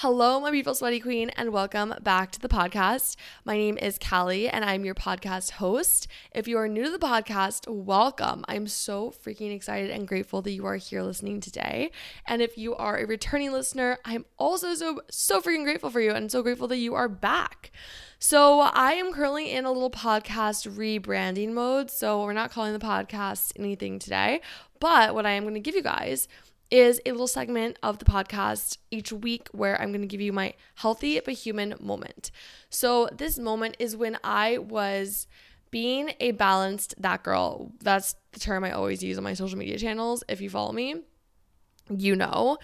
Hello, my beautiful sweaty queen, and welcome back to the podcast. My name is Callie, and I'm your podcast host. If you are new to the podcast, welcome. I'm so freaking excited and grateful that you are here listening today. And if you are a returning listener, I'm also so freaking grateful for you and so grateful that you are back. So I am currently in a little podcast rebranding mode, so we're not calling the podcast anything today, but what I am going to give you guys is a little segment of the podcast each week where I'm going to give you my healthy but human moment. So this moment is when I was being a balanced that girl. That's the term I always use on my social media channels. If you follow me, you know.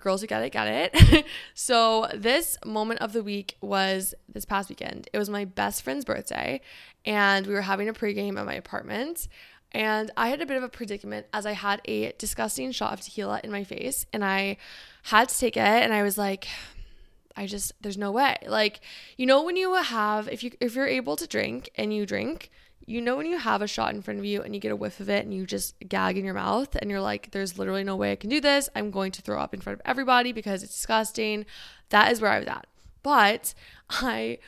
Girls who get it. So this moment of the week was this past weekend. It was my best friend's birthday, and we were having a pregame at my apartment. And I had a bit of a predicament as I had a disgusting shot of tequila in my face, and I had to take it, and I was like, there's no way. Like, you know, when you have, if you're able to drink and you drink, you know, when you have a shot in front of you and you get a whiff of it and you just gag in your mouth and you're like, there's literally no way I can do this. I'm going to throw up in front of everybody because it's disgusting. That is where I was at. But I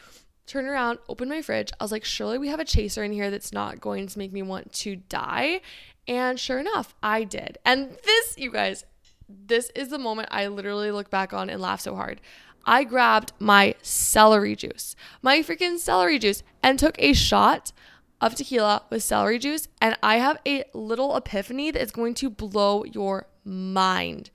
turned around, opened my fridge. I was like, surely we have a chaser in here that's not going to make me want to die. And sure enough, I did. And this, you guys, this is the moment I literally look back on and laugh so hard. I grabbed my celery juice, my freaking celery juice, and took a shot of tequila with celery juice, and I have a little epiphany that is going to blow your mind.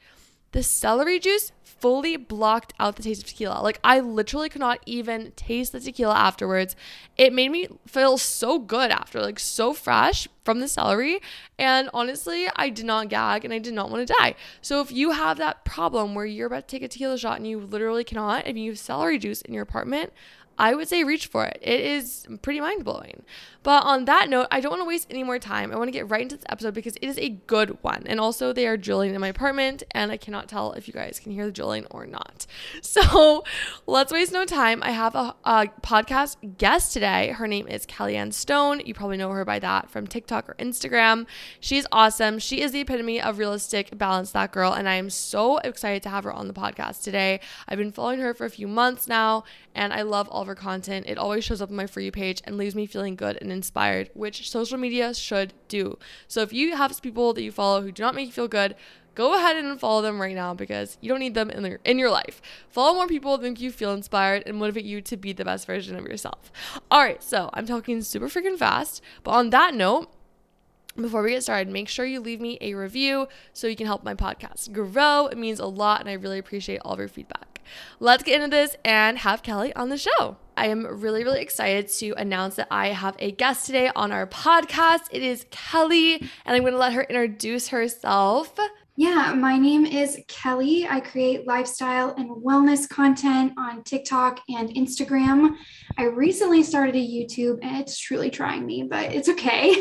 The celery juice fully blocked out the taste of tequila. Like, I literally could not even taste the tequila afterwards. It made me feel so good after, like so fresh from the celery. And honestly, I did not gag and I did not want to die. So if you have that problem where you're about to take a tequila shot and you literally cannot, if you have celery juice in your apartment, I would say reach for it. It is pretty mind-blowing. But on that note, I don't want to waste any more time. I want to get right into this episode because it is a good one. And also, they are drilling in my apartment, and I cannot tell if you guys can hear the drilling or not. So let's waste no time. I have a podcast guest today. Her name is Kellyanne Stone. You probably know her by that from TikTok or Instagram. She's awesome. She is the epitome of realistic, balanced that girl, and I am so excited to have her on the podcast today. I've been following her for a few months now, and I love all of her content. It always shows up on my For You page and leaves me feeling good and inspired, which social media should do. So if you have people that you follow who do not make you feel good, go ahead and unfollow them right now because you don't need them in your life. Follow more people that make you feel inspired and motivate you to be the best version of yourself. All right, so I'm talking super freaking fast, but on that note, before we get started, make sure you leave me a review so you can help my podcast grow. It means a lot, and I really appreciate all of your feedback. Let's get into this and have Kelly on the show. I am really, really excited to announce that I have a guest today on our podcast. It is Kelly, and I'm going to let her introduce herself. Yeah, my name is Kelly. I create lifestyle and wellness content on TikTok and Instagram. I recently started a YouTube, and it's truly trying me, but it's okay.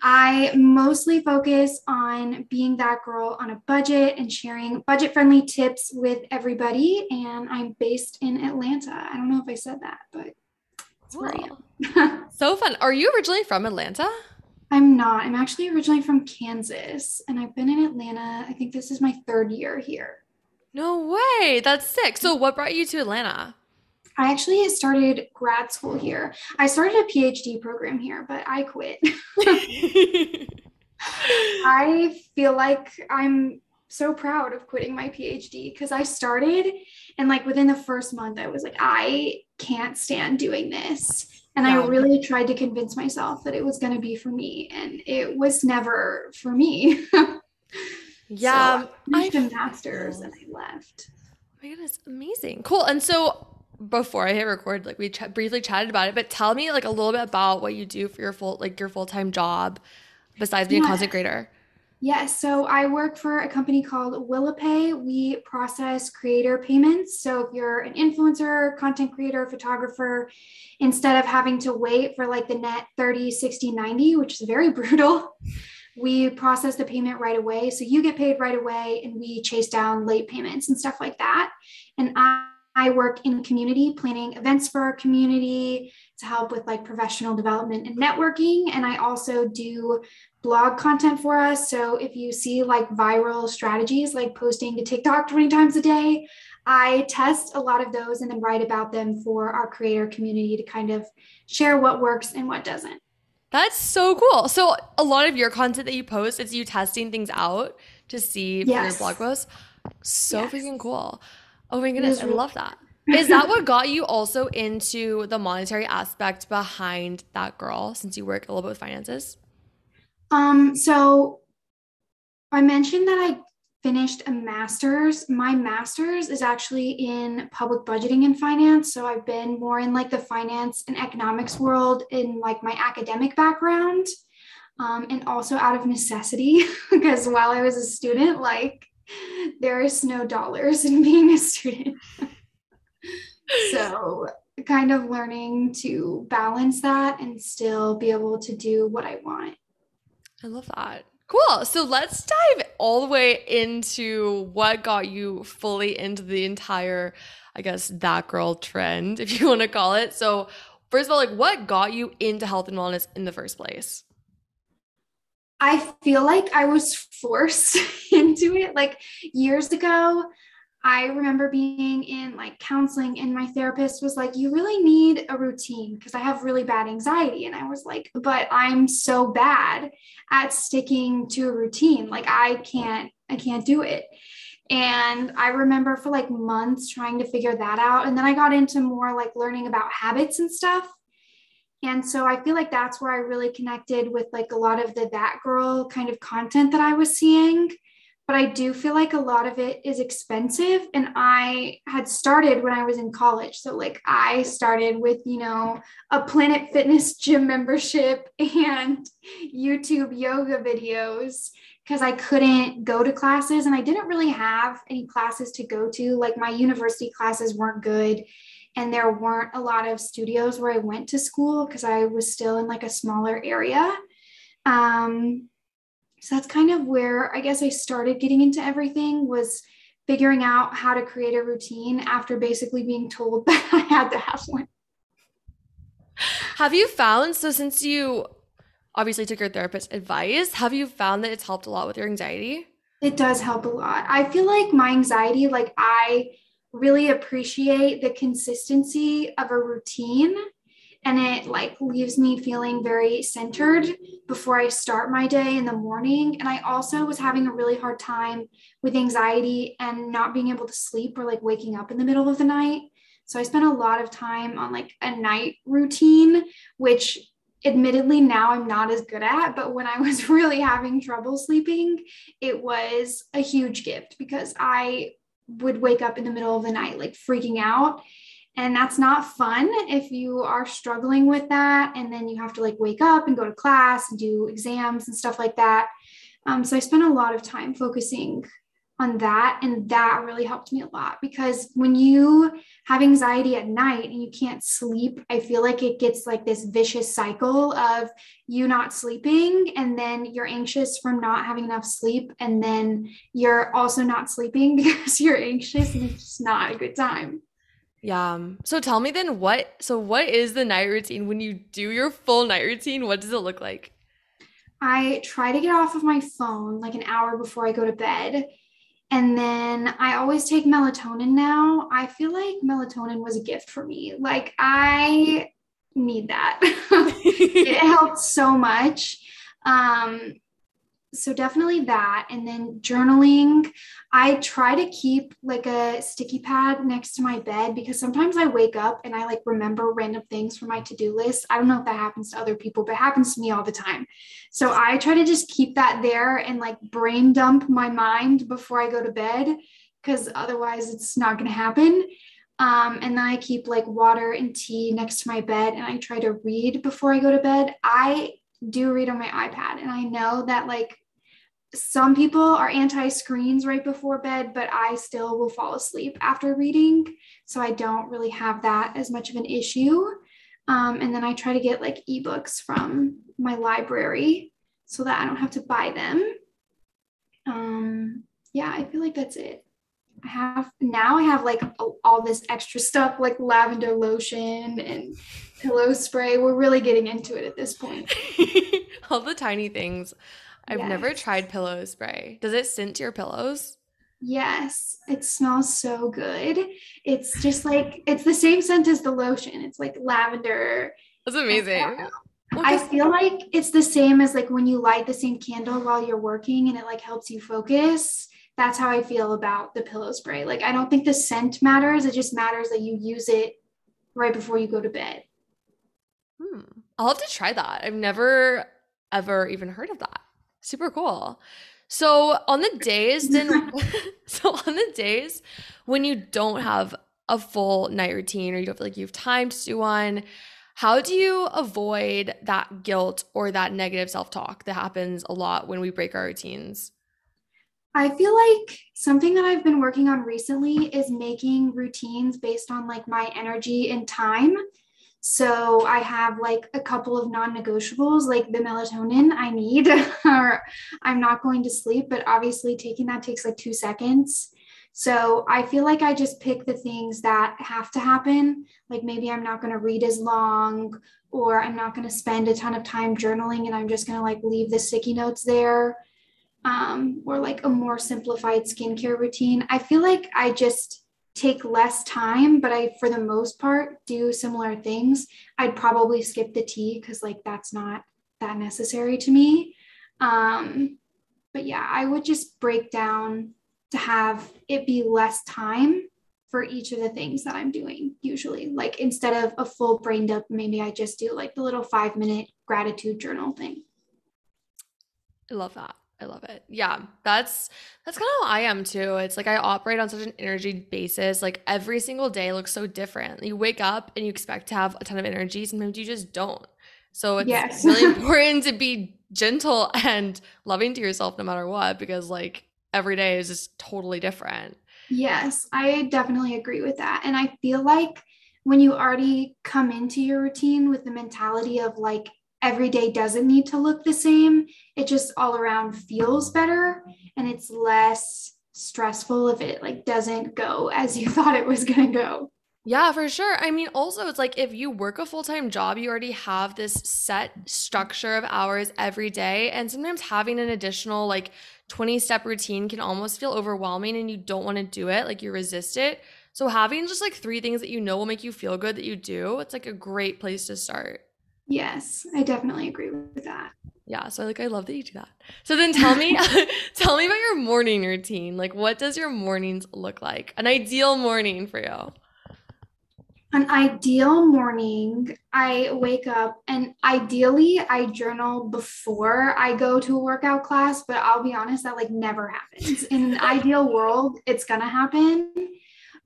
I mostly focus on being that girl on a budget and sharing budget-friendly tips with everybody, and I'm based in Atlanta. I don't know if I said that, but that's where I am. So fun. Are you originally from Atlanta? I'm not. I'm actually originally from Kansas, and I've been in Atlanta. I think this is my third year here. No way. That's sick. So what brought you to Atlanta? I actually started grad school here. I started a PhD program here, but I quit. I feel like I'm so proud of quitting my PhD because I started and like within the first month, I was like, I can't stand doing this. And I really tried to convince myself that it was going to be for me. And it was never for me. Yeah. So I finished a master's and I left. Oh my goodness. Amazing. Cool. And so before I hit record, like we briefly chatted about it, but tell me like a little bit about what you do for your full-time job besides being a content creator. Yeah, so I work for a company called Willipay. We process creator payments. So if you're an influencer, content creator, photographer, instead of having to wait for like the net 30, 60, 90, which is very brutal, we process the payment right away. So you get paid right away, and we chase down late payments and stuff like that. And I work in community, planning events for our community to help with like professional development and networking. And I also do blog content for us. So if you see like viral strategies, like posting to TikTok 20 times a day, I test a lot of those and then write about them for our creator community to kind of share what works and what doesn't. That's so cool. So a lot of your content that you post, it's you testing things out to see for your blog posts. So freaking cool. Oh my goodness, I love that. Is that what got you also into the monetary aspect behind That Girl, since you work a little bit with finances? So I mentioned that I finished a master's. My master's is actually in public budgeting and finance. So I've been more in like the finance and economics world in like my academic background, and also out of necessity, because while I was a student, like, there is no dollars in being a student. So kind of learning to balance that and still be able to do what I want. I love that. Cool. So let's dive all the way into what got you fully into the entire, I guess, That Girl trend, if you want to call it. So first of all, like, what got you into health and wellness in the first place? I feel like I was forced into it. Like, years ago, I remember being in like counseling, and my therapist was like, you really need a routine because I have really bad anxiety. And I was like, but I'm so bad at sticking to a routine. Like, I can't do it. And I remember for like months trying to figure that out. And then I got into more like learning about habits and stuff. And so I feel like that's where I really connected with like a lot of the That Girl kind of content that I was seeing. But I do feel like a lot of it is expensive. And I had started when I was in college. So like I started with, you know, a Planet Fitness gym membership and YouTube yoga videos, because I couldn't go to classes and I didn't really have any classes to go to. Like, my university classes weren't good. And there weren't a lot of studios where I went to school because I was still in like a smaller area. So that's kind of where I guess I started getting into everything, was figuring out how to create a routine after basically being told that I had to have one. Have you found, so since you obviously took your therapist's advice, have you found that it's helped a lot with your anxiety? It does help a lot. I feel like my anxiety, like, I really appreciate the consistency of a routine, and it like leaves me feeling very centered before I start my day in the morning. And I also was having a really hard time with anxiety and not being able to sleep or like waking up in the middle of the night. So I spent a lot of time on like a night routine, which admittedly now I'm not as good at, but when I was really having trouble sleeping, it was a huge gift because I would wake up in the middle of the night, like freaking out. And that's not fun if you are struggling with that. And then you have to like wake up and go to class and do exams and stuff like that. So I spent a lot of time focusing on that. And that really helped me a lot, because when you have anxiety at night and you can't sleep, I feel like it gets like this vicious cycle of you not sleeping, and then you're anxious from not having enough sleep. And then you're also not sleeping because you're anxious, and it's just not a good time. Yeah. So tell me then, what is the night routine? When you do your full night routine, what does it look like? I try to get off of my phone like an hour before I go to bed. And then I always take melatonin now. I feel like melatonin was a gift for me. Like, I need that. It helped so much. So definitely that. And then journaling. I try to keep like a sticky pad next to my bed, because sometimes I wake up and I like remember random things from my to-do list. I don't know if that happens to other people, but it happens to me all the time. So I try to just keep that there and like brain dump my mind before I go to bed, because otherwise it's not going to happen. And then I keep like water and tea next to my bed, and I try to read before I go to bed. I do read on my iPad. And I know that like Some people are anti-screens right before bed, but I still will fall asleep after reading. So I don't really have that as much of an issue. And then I try to get like ebooks from my library so that I don't have to buy them. Yeah, I feel like that's it. I have like all this extra stuff like lavender lotion and pillow spray. We're really getting into it at this point. All the tiny things. I've never tried pillow spray. Does it scent your pillows? Yes, it smells so good. It's just like, it's the same scent as the lotion. It's like lavender. That's amazing. Well, I feel like it's the same as like when you light the same candle while you're working and it like helps you focus. That's how I feel about the pillow spray. Like, I don't think the scent matters. It just matters that you use it right before you go to bed. I'll have to try that. I've never ever even heard of that. Super cool. So on the days then, when you don't have a full night routine or you don't feel like you have time to do one, how do you avoid that guilt or that negative self-talk that happens a lot when we break our routines? I feel like something that I've been working on recently is making routines based on like my energy and time. So I have like a couple of non-negotiables, like the melatonin I need, or I'm not going to sleep, but obviously taking that takes like 2 seconds. So I feel like I just pick the things that have to happen. Like maybe I'm not going to read as long, or I'm not going to spend a ton of time journaling and I'm just going to like leave the sticky notes there. Or like a more simplified skincare routine. I feel like I just take less time, but I, for the most part, do similar things. I'd probably skip the tea because like that's not that necessary to me. But yeah, I would just break down to have it be less time for each of the things that I'm doing usually. Like instead of a full brain dump, maybe I just do like the little 5-minute gratitude journal thing. I love that. I love it. Yeah, that's kind of how I am too. It's like I operate on such an energy basis. Like every single day looks so different. You wake up and you expect to have a ton of energy. Sometimes you just don't. So it's really important to be gentle and loving to yourself no matter what, because like every day is just totally different. Yes, I definitely agree with that. And I feel like when you already come into your routine with the mentality of like, every day doesn't need to look the same. It just all around feels better and it's less stressful if it like doesn't go as you thought it was going to go. Yeah, for sure. I mean, also it's like if you work a full-time job, you already have this set structure of hours every day. And sometimes having an additional like 20-step routine can almost feel overwhelming and you don't want to do it. Like you resist it. So having just like 3 things that you know will make you feel good that you do, it's like a great place to start. Yes, I definitely agree with that. Yeah, so I love that you do that. So then tell me about your morning routine. Like, what does your mornings look like? An ideal morning for you. An ideal morning, I wake up and ideally I journal before I go to a workout class, but I'll be honest, that like never happens. In an ideal world, it's gonna happen.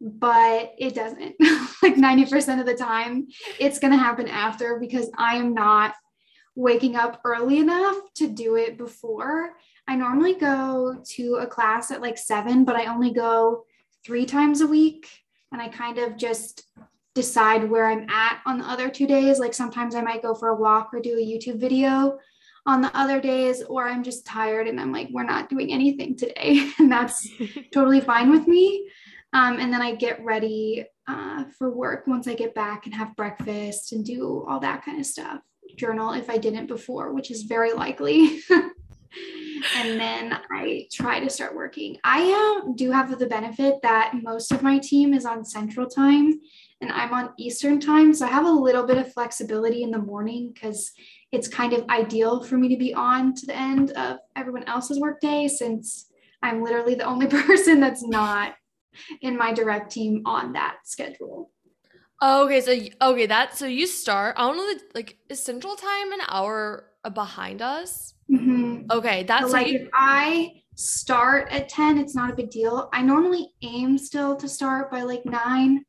But it doesn't. Like 90% of the time it's going to happen after because I am not waking up early enough to do it before. I normally go to a class at like 7, but I only go 3 times a week. And I kind of just decide where I'm at on the other 2 days. Like sometimes I might go for a walk or do a YouTube video on the other days, or I'm just tired and I'm like, we're not doing anything today. And that's totally fine with me. And then I get ready for work once I get back and have breakfast and do all that kind of stuff. Journal if I didn't before, which is very likely. And then I try to start working. I do have the benefit that most of my team is on Central Time and I'm on Eastern Time. So I have a little bit of flexibility in the morning because it's kind of ideal for me to be on to the end of everyone else's workday since I'm literally the only person that's not in my direct team on that schedule. Okay, so you start. I don't know, like is Central Time an hour behind us? Mm-hmm. Okay, that's so like if I start at 10, it's not a big deal. I normally aim still to start by like 9,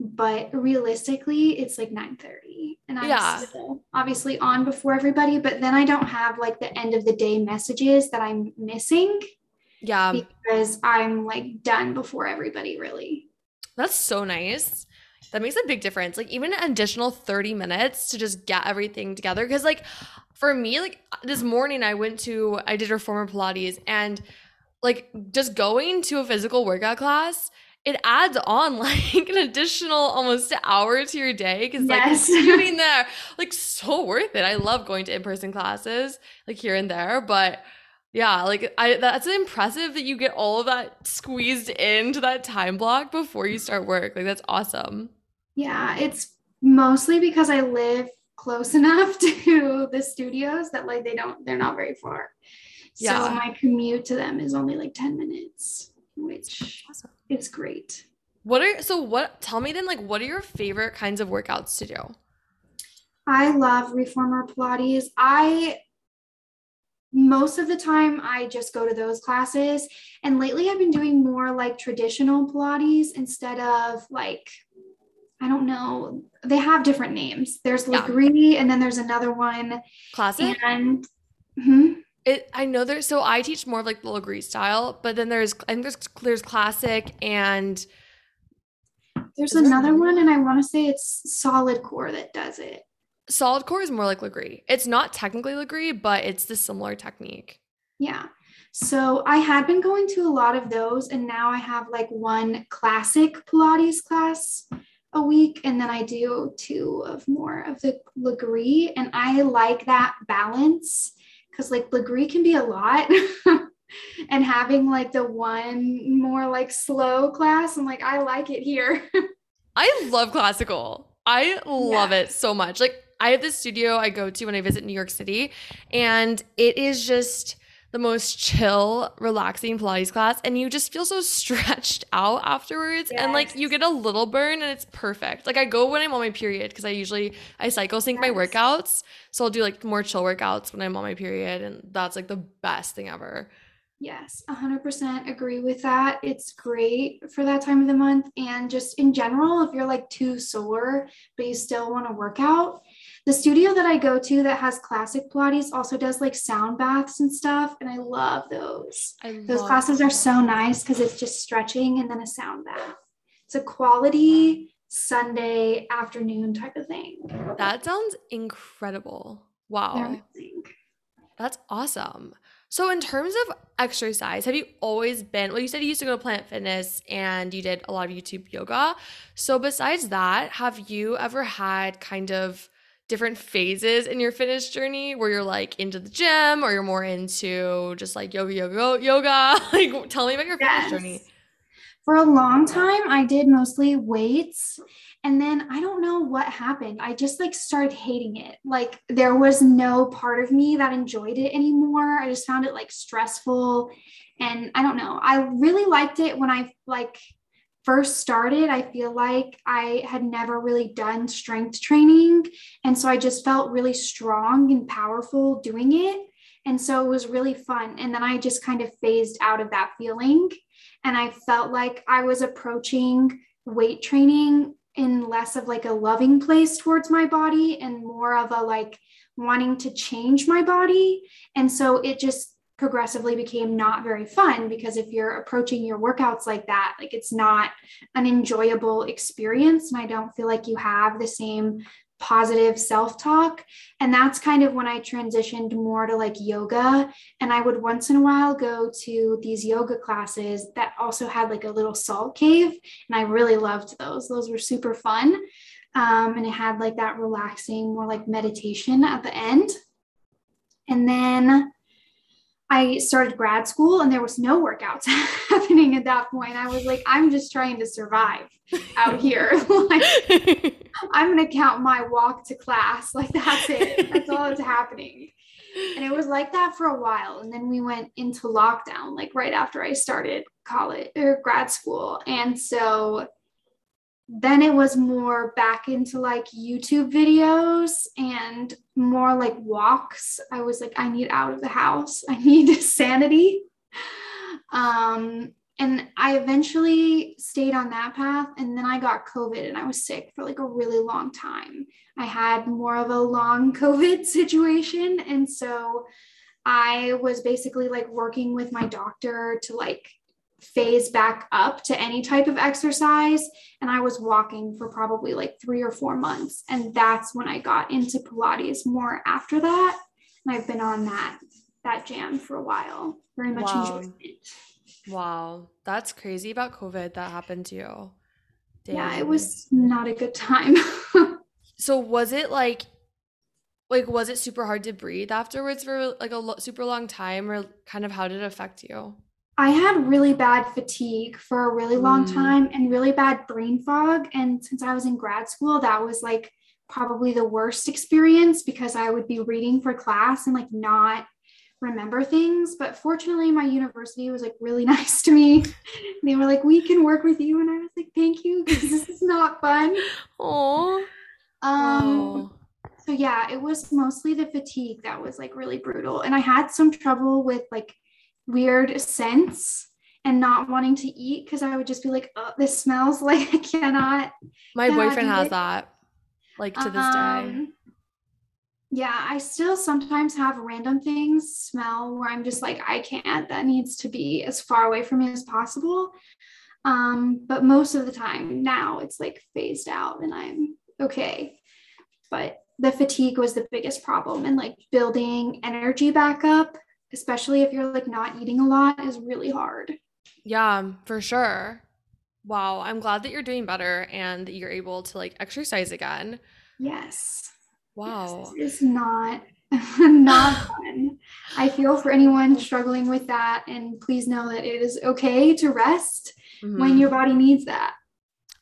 but realistically it's like 9:30 and I'm still obviously on before everybody, but then I don't have like the end of the day messages that I'm missing. Yeah. Because I'm like done before everybody really. That's so nice. That makes a big difference. Like even an additional 30 minutes to just get everything together. Cause like for me, like this morning I did reformer Pilates, and like just going to a physical workout class, it adds on like an additional almost hour to your day. Cause like sitting there, like so worth it. I love going to in-person classes like here and there, but yeah, like that's impressive that you get all of that squeezed into that time block before you start work. Like that's awesome. Yeah, it's mostly because I live close enough to the studios that like they're not very far. Yeah. So my commute to them is only like 10 minutes, which awesome. It's great. Tell me then, like, what are your favorite kinds of workouts to do? I love reformer Pilates. Most of the time I just go to those classes, and lately I've been doing more like traditional Pilates instead of like, I don't know, they have different names. There's Lagree and then there's another one. Classic. And I know there's, so I teach more of like the Lagree style, but then there's classic, and there's another one. And I want to say it's Solid Core that does it. Solid Core is more like Lagree. It's not technically Lagree, but it's the similar technique. Yeah. So I had been going to a lot of those, and now I have like one classic Pilates class a week, and then I do two of more of the Lagree, and I like that balance because like Lagree can be a lot and having like the one more like slow class, I'm like, I like it here. I love classical. I love it so much. Like I have this studio I go to when I visit New York City, and it is just the most chill, relaxing Pilates class. And you just feel so stretched out afterwards. Yes. And like you get a little burn and it's perfect. Like I go when I'm on my period, because I cycle sync my workouts. So I'll do like more chill workouts when I'm on my period. And that's like the best thing ever. Yes, 100% agree with that. It's great for that time of the month. And just in general, if you're like too sore, but you still want to work out, the studio that I go to that has classic Pilates also does like sound baths and stuff. And I love those. Those classes are so nice because it's just stretching and then a sound bath. It's a quality Sunday afternoon type of thing. That sounds incredible. Wow. That's awesome. So in terms of exercise, have you always been, well, you said you used to go to Planet Fitness and you did a lot of YouTube yoga. So besides that, have you ever had kind of different phases in your fitness journey where you're like into the gym or you're more into just like yoga? Like tell me about your fitness journey. For a long time, I did mostly weights. And then I don't know what happened. I just like started hating it. Like there was no part of me that enjoyed it anymore. I just found it like stressful. And I don't know. I really liked it when I like first started. I feel like I had never really done strength training. And so I just felt really strong and powerful doing it. And so it was really fun. And then I just kind of phased out of that feeling. And I felt like I was approaching weight training in less of like a loving place towards my body and more of a like wanting to change my body. And so it just progressively became not very fun, because if you're approaching your workouts like that, like it's not an enjoyable experience. And I don't feel like you have the same positive self-talk. And that's kind of when I transitioned more to like yoga. And I would once in a while go to these yoga classes that also had like a little salt cave. And I really loved those. Those were super fun. And it had like that relaxing, more like meditation at the end. And then I started grad school and there was no workouts happening at that point. I was like, I'm just trying to survive out here. Like, I'm going to count my walk to class. Like, that's it. That's all that's happening. And it was like that for a while. And then we went into lockdown, like right after I started college or grad school. And so then it was more back into like YouTube videos and more like walks. I was like, I need out of the house. I need sanity. And I eventually stayed on that path. And then I got COVID and I was sick for like a really long time. I had more of a long COVID situation. And so I was basically like working with my doctor to like phase back up to any type of exercise. And I was walking for probably like 3 or 4 months. And that's when I got into Pilates more after that. And I've been on that jam for a while. Very much enjoyed it. Wow. That's crazy about COVID that happened to you. Damn. Yeah, it was not a good time. So was it like, was it super hard to breathe afterwards for like a super long time, or kind of how did it affect you? I had really bad fatigue for a really long time and really bad brain fog. And since I was in grad school, that was like probably the worst experience because I would be reading for class and like not remember things. But fortunately, my university was like really nice to me. They were like, we can work with you. And I was like, thank you, because this is not fun. Aww. So yeah, it was mostly the fatigue that was like really brutal. And I had some trouble with like weird scents and not wanting to eat because I would just be like, oh, this smells, like I cannot. My boyfriend has that like to this day. Yeah, I still sometimes have random things smell where I'm just like, I can't, that needs to be as far away from me as possible. But most of the time now it's like phased out and I'm okay. But the fatigue was the biggest problem, and like building energy back up, especially if you're like not eating a lot, is really hard. Yeah, for sure. Wow. I'm glad that you're doing better and that you're able to like exercise again. Yes. Wow. Yes, it's not fun. I feel for anyone struggling with that, and please know that it is okay to rest when your body needs that.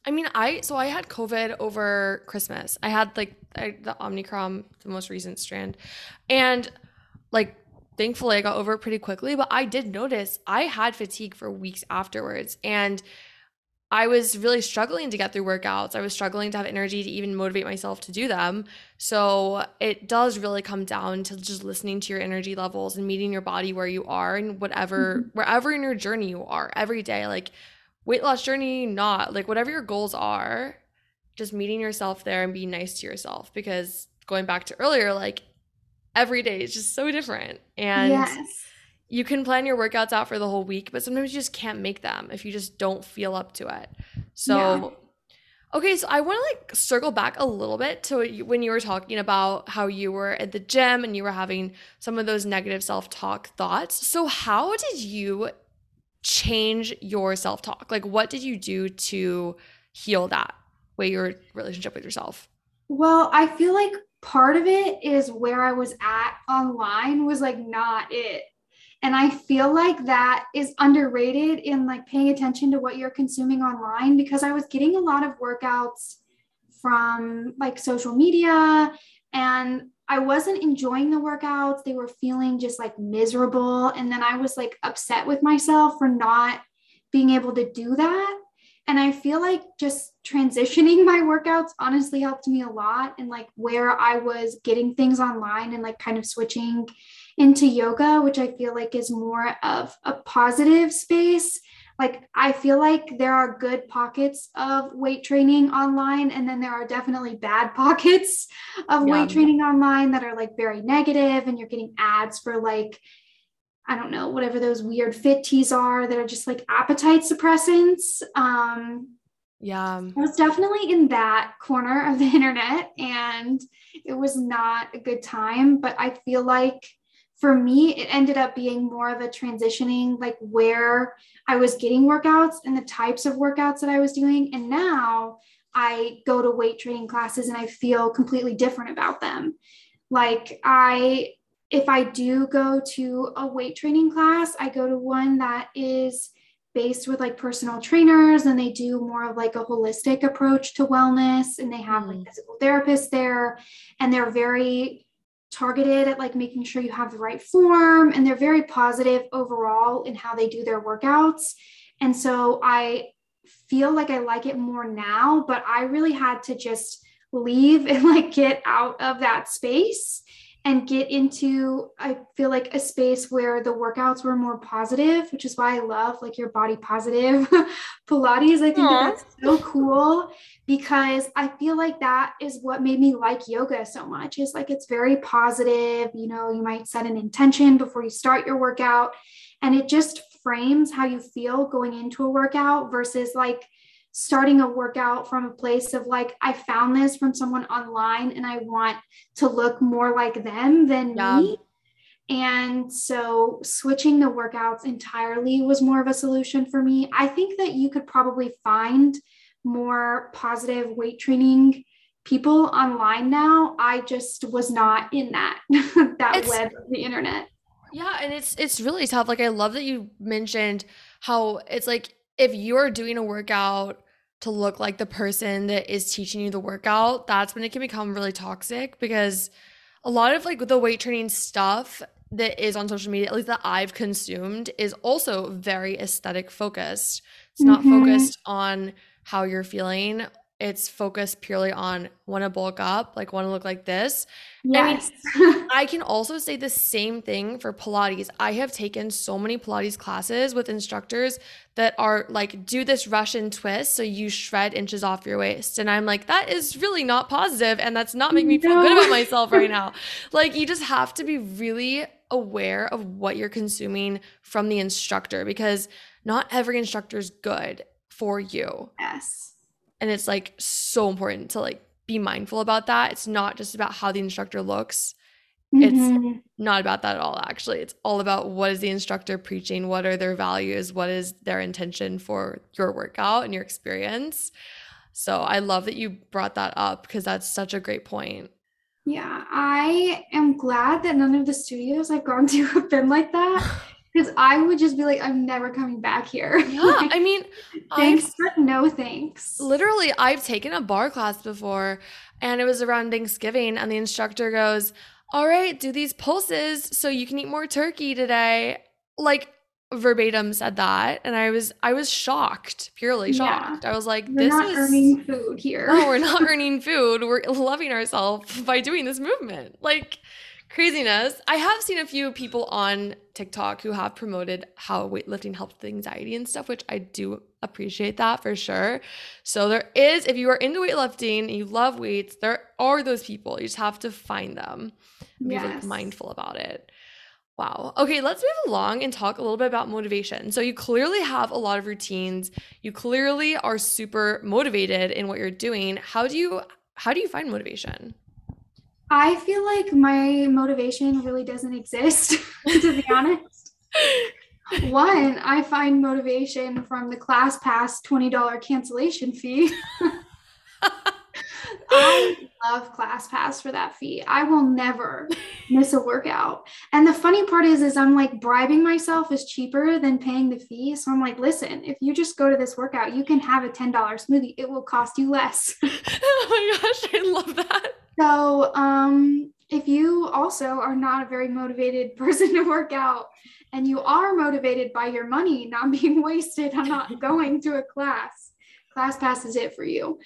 I mean, I had COVID over Christmas. I had like the Omicron, the most recent strand, and like thankfully I got over it pretty quickly, but I did notice I had fatigue for weeks afterwards, and I was really struggling to get through workouts. I was struggling to have energy to even motivate myself to do them. So it does really come down to just listening to your energy levels and meeting your body where you are, and wherever in your journey you are every day, like weight loss journey, not like whatever your goals are, just meeting yourself there and being nice to yourself, because going back to earlier, like every day is just so different. And yes. You can plan your workouts out for the whole week, but sometimes you just can't make them if you just don't feel up to it. So, Okay, so I want to like circle back a little bit to when you were talking about how you were at the gym and you were having some of those negative self-talk thoughts. So how did you change your self-talk? Like what did you do to heal that way, your relationship with yourself? Well, I feel like part of it is where I was at online was like not it. And I feel like that is underrated in like paying attention to what you're consuming online, because I was getting a lot of workouts from like social media and I wasn't enjoying the workouts. They were feeling just like miserable. And then I was like upset with myself for not being able to do that. And I feel like just transitioning my workouts honestly helped me a lot. And like where I was getting things online and like kind of switching into yoga, which I feel like is more of a positive space. Like, I feel like there are good pockets of weight training online, and then there are definitely bad pockets of weight training online that are like very negative, and you're getting ads for like, I don't know, whatever those weird fit teas are that are just like appetite suppressants. I was definitely in that corner of the internet and it was not a good time, but I feel like for me, it ended up being more of a transitioning, like where I was getting workouts and the types of workouts that I was doing. And now I go to weight training classes and I feel completely different about them. Like if I do go to a weight training class, I go to one that is based with like personal trainers, and they do more of like a holistic approach to wellness. And they have like physical therapists there, and they're very targeted at like making sure you have the right form, and they're very positive overall in how they do their workouts. And so I feel like I like it more now, but I really had to just leave and like get out of that space and get into, I feel like, a space where the workouts were more positive, which is why I love like your body positive Pilates. I think that's so cool, because I feel like that is what made me like yoga so much. It's like, it's very positive. You know, you might set an intention before you start your workout, and it just frames how you feel going into a workout versus like starting a workout from a place of like, I found this from someone online and I want to look more like them than me. And so switching the workouts entirely was more of a solution for me. I think that you could probably find more positive weight training people online now. I just was not in that, web of the internet. Yeah. And it's really tough. Like, I love that you mentioned how it's like, if you're doing a workout to look like the person that is teaching you the workout, that's when it can become really toxic, because a lot of like the weight training stuff that is on social media, at least that I've consumed, is also very aesthetic focused. It's not focused on how you're feeling. It's focused purely on want to bulk up, like want to look like this. Yes. I can also say the same thing for Pilates. I have taken so many Pilates classes with instructors that are like, do this Russian twist so you shred inches off your waist. And I'm like, that is really not positive, and that's not making me feel good about myself right now. Like, you just have to be really aware of what you're consuming from the instructor, because not every instructor is good for you. Yes. And it's like so important to like be mindful about that. It's not just about how the instructor looks. It's not about that at all, actually. It's all about what is the instructor preaching? What are their values? What is their intention for your workout and your experience? So I love that you brought that up, because that's such a great point. Yeah, I am glad that none of the studios I've gone to have been like that. Because I would just be like, I'm never coming back here. Yeah, like, I mean, thanks, but no thanks. Literally, I've taken a bar class before, and it was around Thanksgiving, and the instructor goes, all right, do these pulses so you can eat more turkey today. Like, verbatim said that, and I was shocked, purely shocked. Yeah. I was like, we're not earning food here. No, we're not earning food. We're loving ourselves by doing this movement. Like, craziness. I have seen a few people on TikTok who have promoted how weightlifting helps with anxiety and stuff, which I do appreciate that for sure. So there is, if you are into weightlifting and you love weights, there are those people. You just have to find them. Be like mindful about it. Wow. Okay, let's move along and talk a little bit about motivation. So you clearly have a lot of routines. You clearly are super motivated in what you're doing. How do you find motivation? I feel like my motivation really doesn't exist, to be honest. One, I find motivation from the ClassPass $20 cancellation fee. I love ClassPass for that fee. I will never miss a workout. And the funny part is I'm like, bribing myself is cheaper than paying the fee. So I'm like, listen, if you just go to this workout, you can have a $10 smoothie. It will cost you less. Oh my gosh, I love that. So if you also are not a very motivated person to work out, and you are motivated by your money not being wasted on not going to a class, ClassPass is it for you.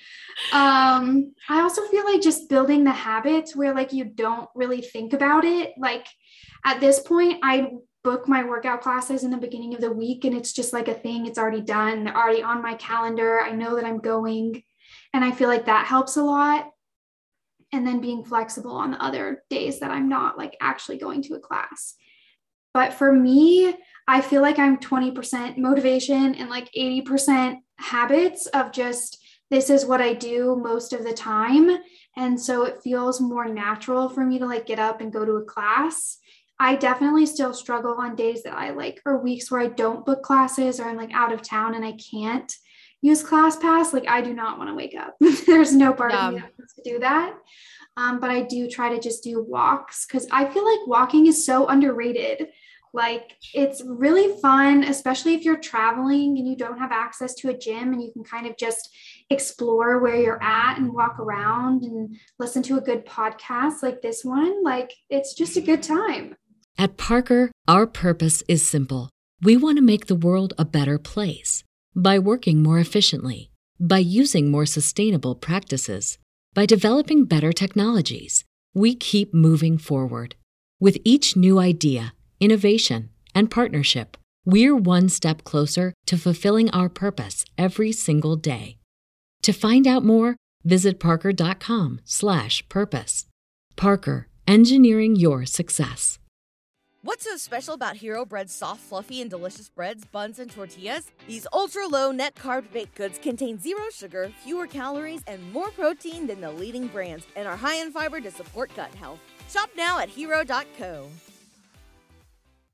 I also feel like just building the habits where like you don't really think about it. Like, at this point, I book my workout classes in the beginning of the week, and it's just like a thing. It's already done. They're already on my calendar. I know that I'm going, and I feel like that helps a lot. And then being flexible on the other days that I'm not like actually going to a class. But for me, I feel like I'm 20% motivation and like 80% habits of just, this is what I do most of the time. And so it feels more natural for me to like get up and go to a class. I definitely still struggle on days that I like, or weeks where I don't book classes, or I'm like out of town and I can't use ClassPass. Like, I do not want to wake up. There's no part of me that wants to do that. But I do try to just do walks, because I feel like walking is so underrated. Like, it's really fun, especially if you're traveling and you don't have access to a gym, and you can kind of just explore where you're at and walk around and listen to a good podcast like this one. Like, it's just a good time. At Parker, our purpose is simple. We want to make the world a better place. By working more efficiently, by using more sustainable practices, by developing better technologies, We keep moving forward. With each new idea, innovation, and partnership, we're one step closer to fulfilling our purpose every single day. To find out more, visit parker.com/purpose. Parker, engineering your success. What's so special about Hero Bread's soft, fluffy, and delicious breads, buns, and tortillas? These ultra-low net-carb baked goods contain zero sugar, fewer calories, and more protein than the leading brands, and are high in fiber to support gut health. Shop now at Hero.co.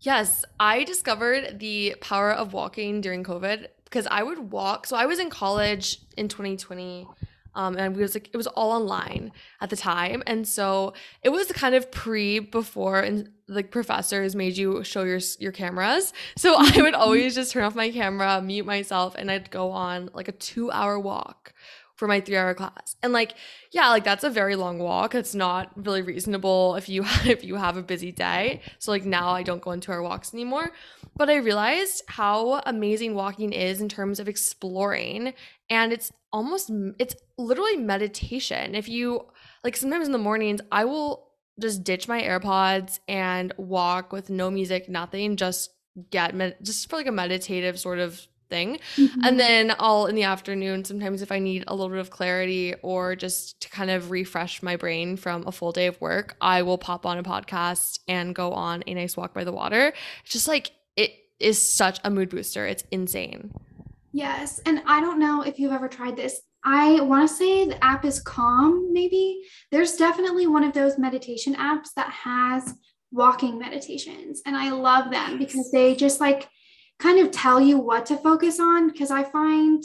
Yes, I discovered the power of walking during COVID because I would walk. So I was in college in 2020, and we was like, it was all online at the time. And so it was kind of before and like professors made you show your cameras. So I would always just turn off my camera, mute myself, and I'd go on like a 2-hour walk for my 3-hour class. And like, yeah, like that's a very long walk. It's not really reasonable if you have a busy day. So like now I don't go on 2-hour walks anymore, but I realized how amazing walking is in terms of exploring. And it's literally meditation. If you like sometimes in the mornings, I will just ditch my AirPods and walk with no music, nothing, just for like a meditative sort of thing. Mm-hmm. And then I'll in the afternoon, sometimes if I need a little bit of clarity or just to kind of refresh my brain from a full day of work, I will pop on a podcast and go on a nice walk by the water. It's just like, it is such a mood booster. It's insane. Yes. And I don't know if you've ever tried this. I want to say the app is Calm, maybe. There's definitely one of those meditation apps that has walking meditations. And I love them because they just like kind of tell you what to focus on. Because I find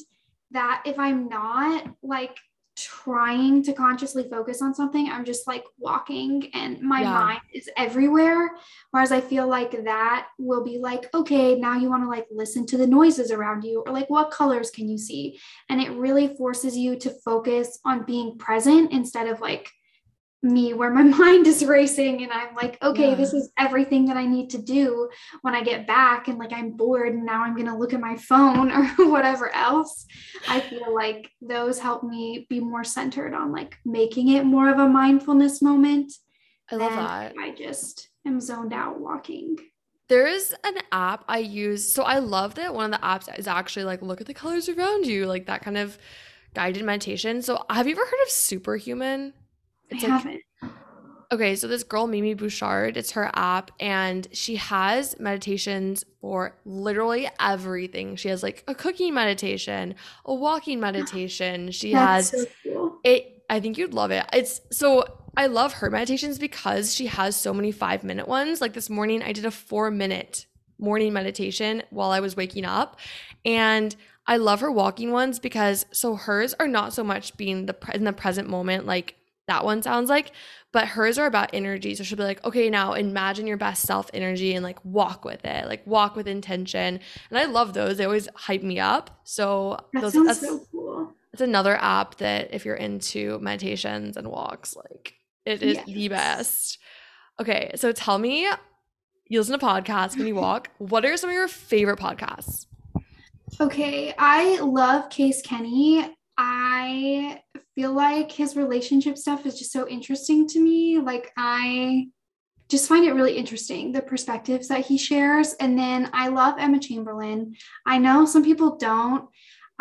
that if I'm not like trying to consciously focus on something, I'm just like walking and my mind is everywhere. Whereas I feel like that will be like, okay, now you want to like listen to the noises around you or like what colors can you see? And it really forces you to focus on being present instead of like me where my mind is racing and I'm like, okay, This is everything that I need to do when I get back. And like, I'm bored and now I'm going to look at my phone or whatever else. I feel like those help me be more centered on like making it more of a mindfulness moment. I love that. I just am zoned out walking. There is an app I use. So I love that one of the apps is actually like, look at the colors around you, like that kind of guided meditation. So have you ever heard of Superhuman? It's haven't. Okay, so this girl, Mimi Bouchard, it's her app, and she has meditations for literally everything. She has like a cooking meditation, a walking meditation. That's so cool. I think you'd love it. I love her meditations because she has so many 5-minute ones. Like this morning, I did a 4-minute morning meditation while I was waking up, and I love her walking ones because hers are not so much being in the present moment, like that one sounds like, but hers are about energy. So she'll be like, okay, now imagine your best self energy and like walk with it, like walk with intention. And I love those. They always hype me up. So that's so cool. It's another app that if you're into meditations and walks, like it is the best. Okay. So tell me, you listen to podcasts when you walk. What are some of your favorite podcasts? Okay. I love Case Kenny. I feel like his relationship stuff is just so interesting to me. Like I just find it really interesting, the perspectives that he shares. And then I love Emma Chamberlain. I know some people don't.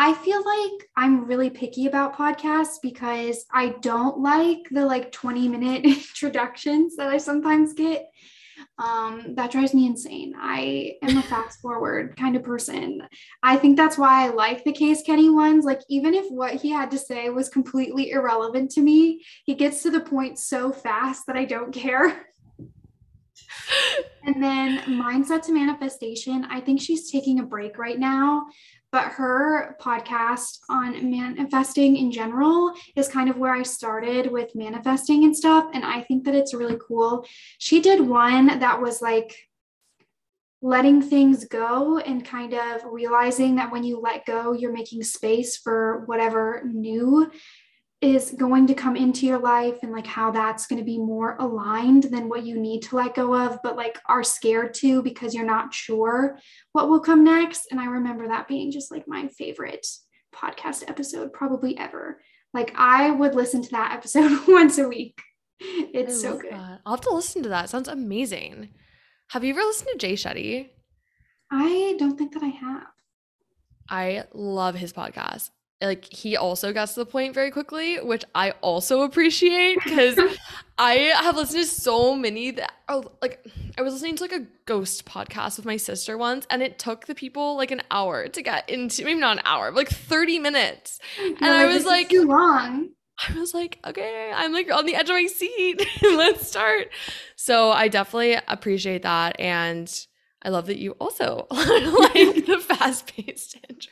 I feel like I'm really picky about podcasts because I don't like the 20-minute introductions that I sometimes get. That drives me insane. I am a fast forward kind of person. I think that's why I like the Case Kenny ones. Even if what he had to say was completely irrelevant to me, he gets to the point so fast that I don't care. And then Mindset to Manifestation. I think she's taking a break right now, but her podcast on manifesting in general is kind of where I started with manifesting and stuff. And I think that it's really cool. She did one that was letting things go and kind of realizing that when you let go, you're making space for whatever new is going to come into your life, and how that's going to be more aligned than what you need to let go of, but are scared to because you're not sure what will come next. And I remember that being just my favorite podcast episode probably ever. I would listen to that episode once a week. It's so good. That. I'll have to listen to that. Sounds amazing. Have you ever listened to Jay Shetty? I don't think that I have. I love his podcast. He also gets to the point very quickly, which I also appreciate because I have listened to so many that I was listening to a ghost podcast with my sister once, and it took the people an hour to get into, maybe not an hour, but 30 minutes. And I was too long. I was okay, I'm on the edge of my seat. Let's start. So I definitely appreciate that. And I love that you also the fast-paced intro.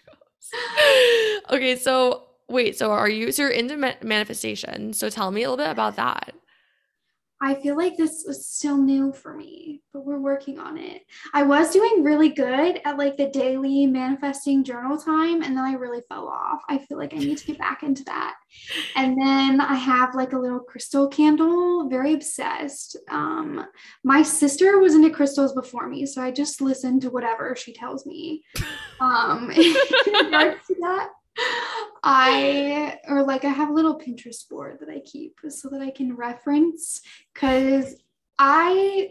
Okay, so wait, you're into manifestation. So tell me a little bit about that. I feel like this was still new for me, but we're working on it. I was doing really good at the daily manifesting journal time, and then I really fell off. I feel like I need to get back into that. And then I have a little crystal candle, very obsessed. My sister was into crystals before me, so I just listen to whatever she tells me. In regards to that, I have a little Pinterest board that I keep so that I can reference, because I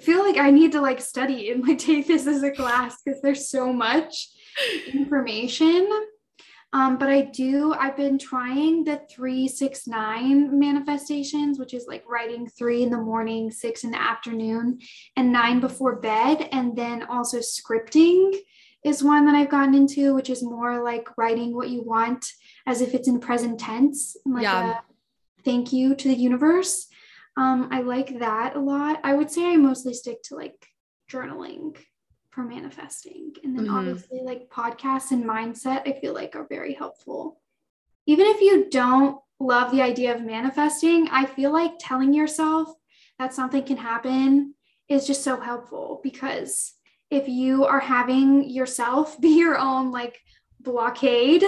feel I need to study and take this as a class because there's so much information. But I've been trying the 3-6-9 manifestations, which is writing 3 in the morning, 6 in the afternoon, and 9 before bed. And then also scripting is one that I've gotten into, which is more writing what you want as if it's in present tense, a thank you to the universe. I like that a lot. I would say I mostly stick to journaling for manifesting. And then obviously podcasts and mindset, I feel are very helpful. Even if you don't love the idea of manifesting, I feel telling yourself that something can happen is just so helpful, because if you are having yourself be your own blockade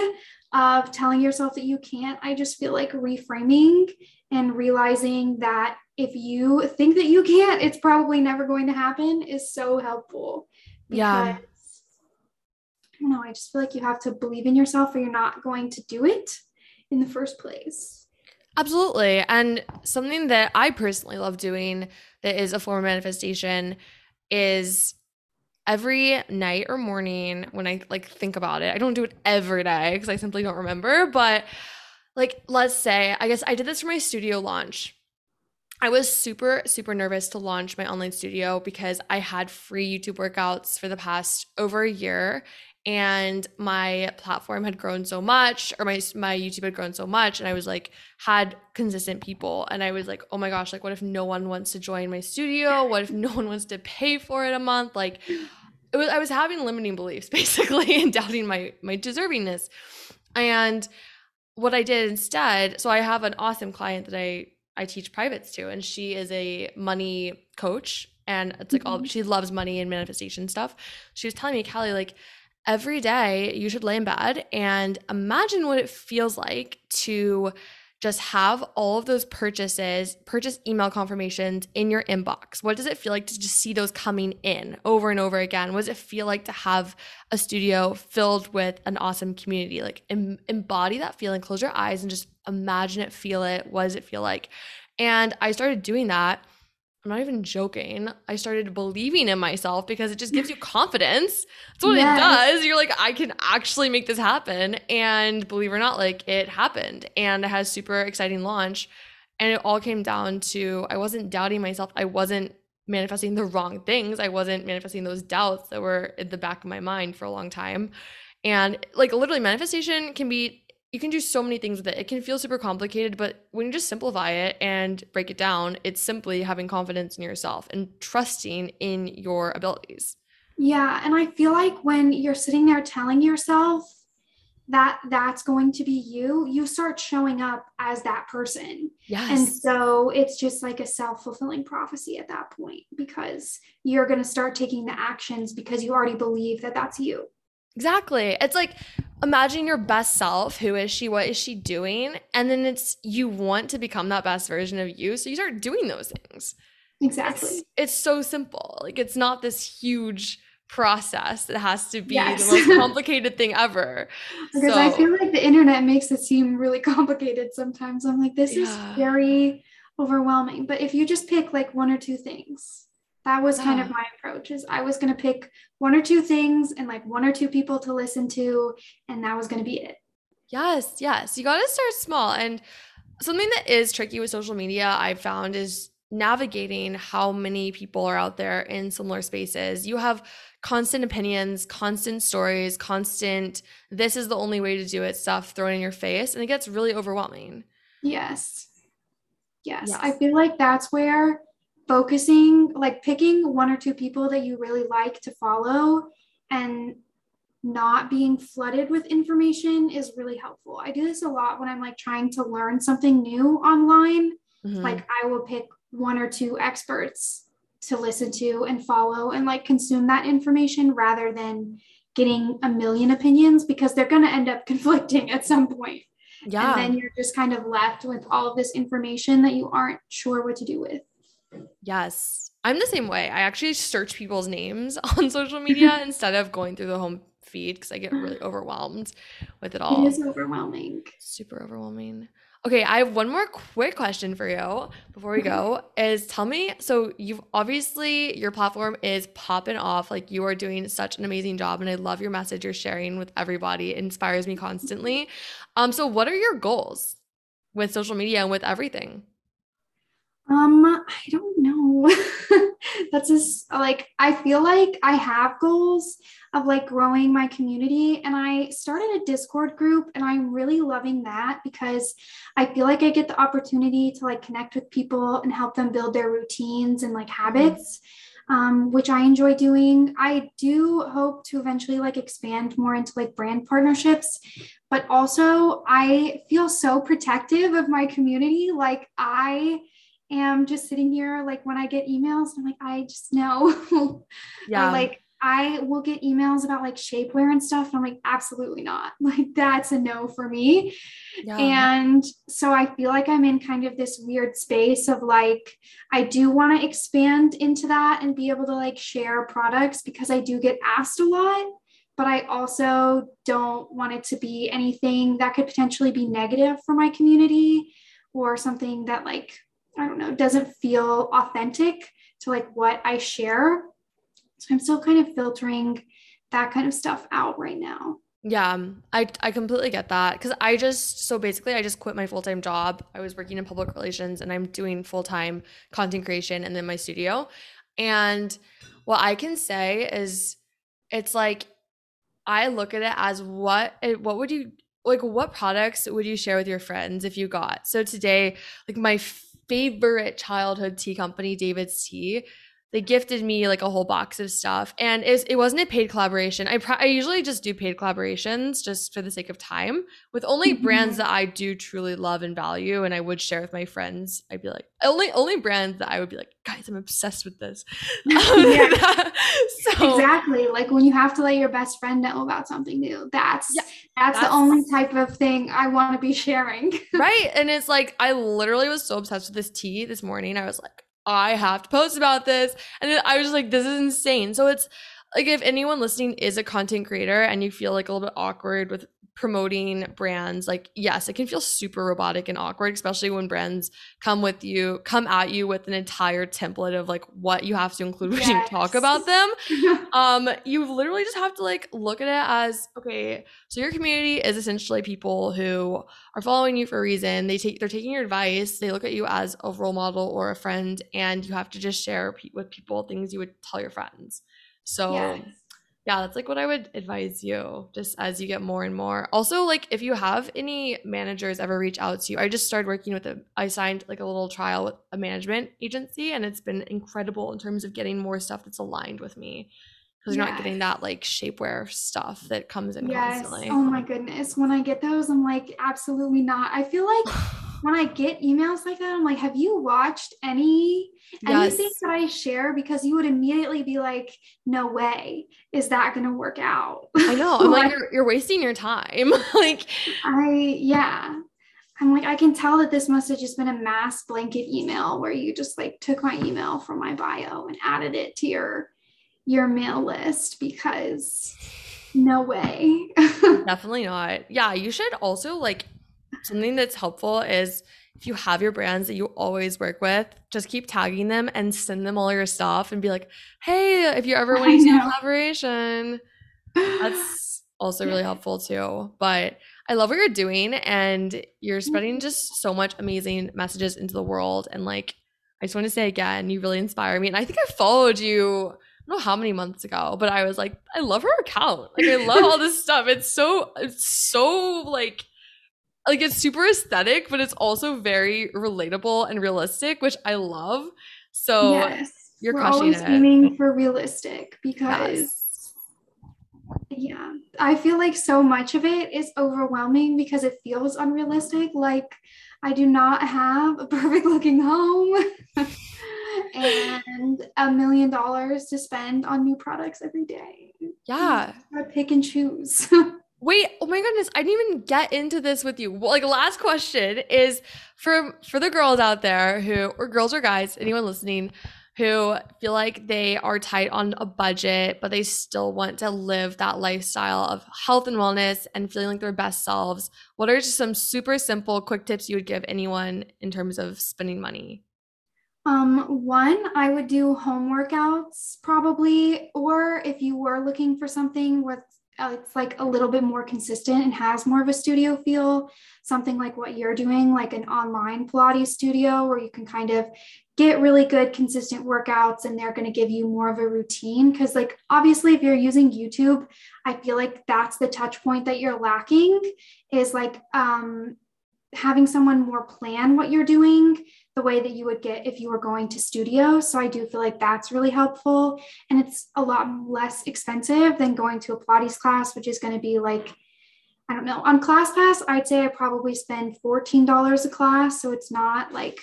of telling yourself that you can't, I just feel reframing and realizing that if you think that you can't, it's probably never going to happen is so helpful. Because, yeah. I don't know. I just feel you have to believe in yourself or you're not going to do it in the first place. Absolutely. And something that I personally love doing that is a form of manifestation is every night or morning when I think about it. I don't do it every day because I simply don't remember. But let's say, I guess I did this for my studio launch. I was super, super nervous to launch my online studio because I had free YouTube workouts for the past over a year. And my platform had grown so much, or my YouTube had grown so much, and I had consistent people, and I was oh my gosh, what if no one wants to join my studio? What if no one wants to pay for it a month? I was having limiting beliefs basically and doubting my deservingness. And what I did instead, so I have an awesome client that I teach privates to, and she is a money coach, and it's all she loves money and manifestation stuff. She was telling me, Kelly, every day you should lay in bed and imagine what it feels like to just have all of those purchase email confirmations in your inbox. What does it feel like to just see those coming in over and over again? What does it feel like to have a studio filled with an awesome community? Embody that feeling, close your eyes and just imagine it, feel it. What does it feel like? And I started doing that I'm not even joking. I started believing in myself because it just gives you confidence. That's what it does. You're like, I can actually make this happen. And believe it or not, like, it happened. And it has super exciting launch. And it all came down to, I wasn't doubting myself. I wasn't manifesting the wrong things. I wasn't manifesting those doubts that were at the back of my mind for a long time. And like, literally, manifestation can be, you can do so many things with it. It can feel super complicated, but when you just simplify it and break it down, it's simply having confidence in yourself and trusting in your abilities. Yeah. And I feel like when you're sitting there telling yourself that that's going to be you, you start showing up as that person. Yes. And so it's just like a self-fulfilling prophecy at that point, because you're going to start taking the actions because you already believe that that's you. Exactly. It's like, imagine your best self. Who is she? What is she doing? And then it's, you want to become that best version of you. So you start doing those things. Exactly. It's so simple. Like, it's not this huge process that has to be the most complicated thing ever. Because I feel like the internet makes it seem really complicated sometimes. I'm like, this is very overwhelming. But if you just pick like one or two things. That was kind of my approach, is I was going to pick one or two things and like one or two people to listen to, and that was going to be it. Yes. Yes. You got to start small. And something that is tricky with social media, I've found, is navigating how many people are out there in similar spaces. You have constant opinions, constant stories, constant, this is the only way to do it stuff thrown in your face. And it gets really overwhelming. Yes. Yes. Yes. I feel like that's where focusing, like picking one or two people that you really like to follow and not being flooded with information is really helpful. I do this a lot when I'm like trying to learn something new online. Mm-hmm. Like, I will pick one or two experts to listen to and follow and like consume that information, rather than getting a million opinions, because they're going to end up conflicting at some point. Yeah. And then you're just kind of left with all of this information that you aren't sure what to do with. Yes. I'm the same way. I actually search people's names on social media instead of going through the home feed, because I get really overwhelmed with it all. It is overwhelming. Super overwhelming. Okay. I have one more quick question for you before we go, is tell me, so you've obviously, your platform is popping off. Like, you are doing such an amazing job, and I love your message you're sharing with everybody. It inspires me constantly. So what are your goals with social media and with everything? I don't know. That's just like, I feel like I have goals of like growing my community, and I started a Discord group, and I'm really loving that because I feel like I get the opportunity to like connect with people and help them build their routines and like habits, which I enjoy doing. I do hope to eventually like expand more into like brand partnerships, but also I feel so protective of my community. Like, I am just sitting here, like when I get emails, I'm like, I just know. Yeah. Or, like, I will get emails about like shapewear and stuff, and I'm like, absolutely not. Like, that's a no for me. Yeah. And so I feel like I'm in kind of this weird space of like, I do want to expand into that and be able to like share products, because I do get asked a lot, but I also don't want it to be anything that could potentially be negative for my community, or something that like, I don't know, doesn't feel authentic to like what I share. So I'm still kind of filtering that kind of stuff out right now. Yeah, I completely get that. Cause I just quit my full-time job. I was working in public relations, and I'm doing full-time content creation and then my studio. And what I can say is, it's like, I look at it as what would you, like, what products would you share with your friends if you got? So today, like, my favorite childhood tea company, David's Tea, they gifted me like a whole box of stuff, and it wasn't a paid collaboration. I usually just do paid collaborations just for the sake of time with only brands that I do truly love and value, and I would share with my friends. I'd be like, only brands that I would be like, guys, I'm obsessed with this. Exactly. Like, when you have to let your best friend know about something new, that's the only type of thing I want to be sharing. Right. And it's like, I literally was so obsessed with this tea this morning. I was like, I have to post about this. And then I was just like, this is insane. So it's like, if anyone listening is a content creator and you feel like a little bit awkward with promoting brands, like, yes, it can feel super robotic and awkward, especially when brands come at you with an entire template of like what you have to include when you talk about them. You literally just have to like look at it as, okay, so your community is essentially people who are following you for a reason. They're taking your advice. They look at you as a role model or a friend, and you have to just share with people things you would tell your friends. So yeah, that's like what I would advise you, just as you get more and more. Also, like, if you have any managers ever reach out to you, I just started working with I signed like a little trial with a management agency, and it's been incredible in terms of getting more stuff that's aligned with me, because you're not getting that like shapewear stuff that comes in constantly. Oh my goodness. When I get those, I'm like, absolutely not. I feel like when I get emails like that, I'm like, have you watched anything that I share? Because you would immediately be like, no way is that going to work out. I know. I'm like, you're wasting your time. Like, I'm like, I can tell that this must have just been a mass blanket email where you just like took my email from my bio and added it to your mail list, because no way. Definitely not. Yeah. You should also like, something that's helpful is if you have your brands that you always work with, just keep tagging them and send them all your stuff and be like, hey, if you're ever wanting to do a collaboration. That's also really helpful too. But I love what you're doing, and you're spreading just so much amazing messages into the world. And like, I just want to say again, you really inspire me. And I think I followed you, I don't know how many months ago, but I was like, I love her account. Like, I love all this stuff. It's so like it's super aesthetic, but it's also very relatable and realistic, which I love. So you're crushing it. We're always aiming for realistic because, I feel like so much of it is overwhelming because it feels unrealistic. Like, I do not have a perfect looking home and $1 million to spend on new products every day. Yeah. I pick and choose. Wait, oh my goodness, I didn't even get into this with you. Well, like, last question is for the girls out there who, or girls or guys, anyone listening, who feel like they are tight on a budget, but they still want to live that lifestyle of health and wellness and feeling like their best selves. What are just some super simple, quick tips you would give anyone in terms of spending money? One, I would do home workouts probably, or if you were looking for something with it's like a little bit more consistent and has more of a studio feel, something like what you're doing, like an online Pilates studio where you can kind of get really good, consistent workouts, and they're going to give you more of a routine. Cause like, obviously if you're using YouTube, I feel like that's the touch point that you're lacking is like, having someone more plan what you're doing the way that you would get if you were going to studio. So I do feel like that's really helpful, and it's a lot less expensive than going to a Pilates class, which is going to be like, I don't know, on ClassPass, I'd say I probably spend $14 a class. So it's not like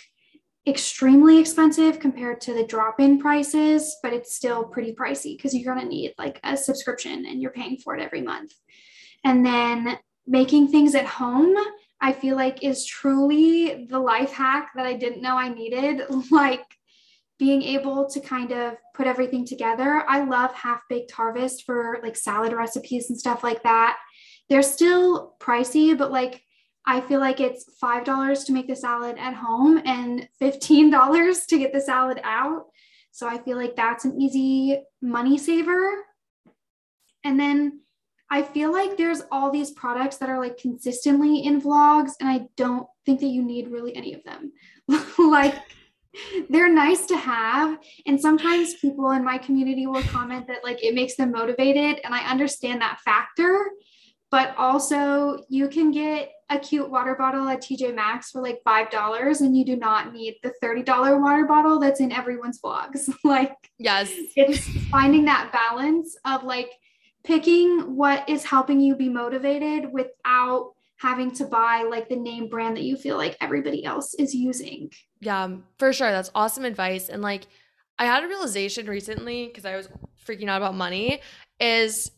extremely expensive compared to the drop-in prices, but it's still pretty pricey because you're going to need like a subscription and you're paying for it every month. And then making things at home, I feel like is truly the life hack that I didn't know I needed, like being able to kind of put everything together. I love Half-Baked Harvest for like salad recipes and stuff like that. They're still pricey, but like, I feel like it's $5 to make the salad at home and $15 to get the salad out. So I feel like that's an easy money saver. And then I feel like there's all these products that are like consistently in vlogs, and I don't think that you need really any of them. Like, they're nice to have. And sometimes people in my community will comment that like it makes them motivated. And I understand that factor, but also you can get a cute water bottle at TJ Maxx for like $5, and you do not need the $30 water bottle that's in everyone's vlogs. Like, it's finding that balance of like, picking what is helping you be motivated without having to buy like the name brand that you feel like everybody else is using. Yeah, for sure. That's awesome advice. And like, I had a realization recently because I was freaking out about money is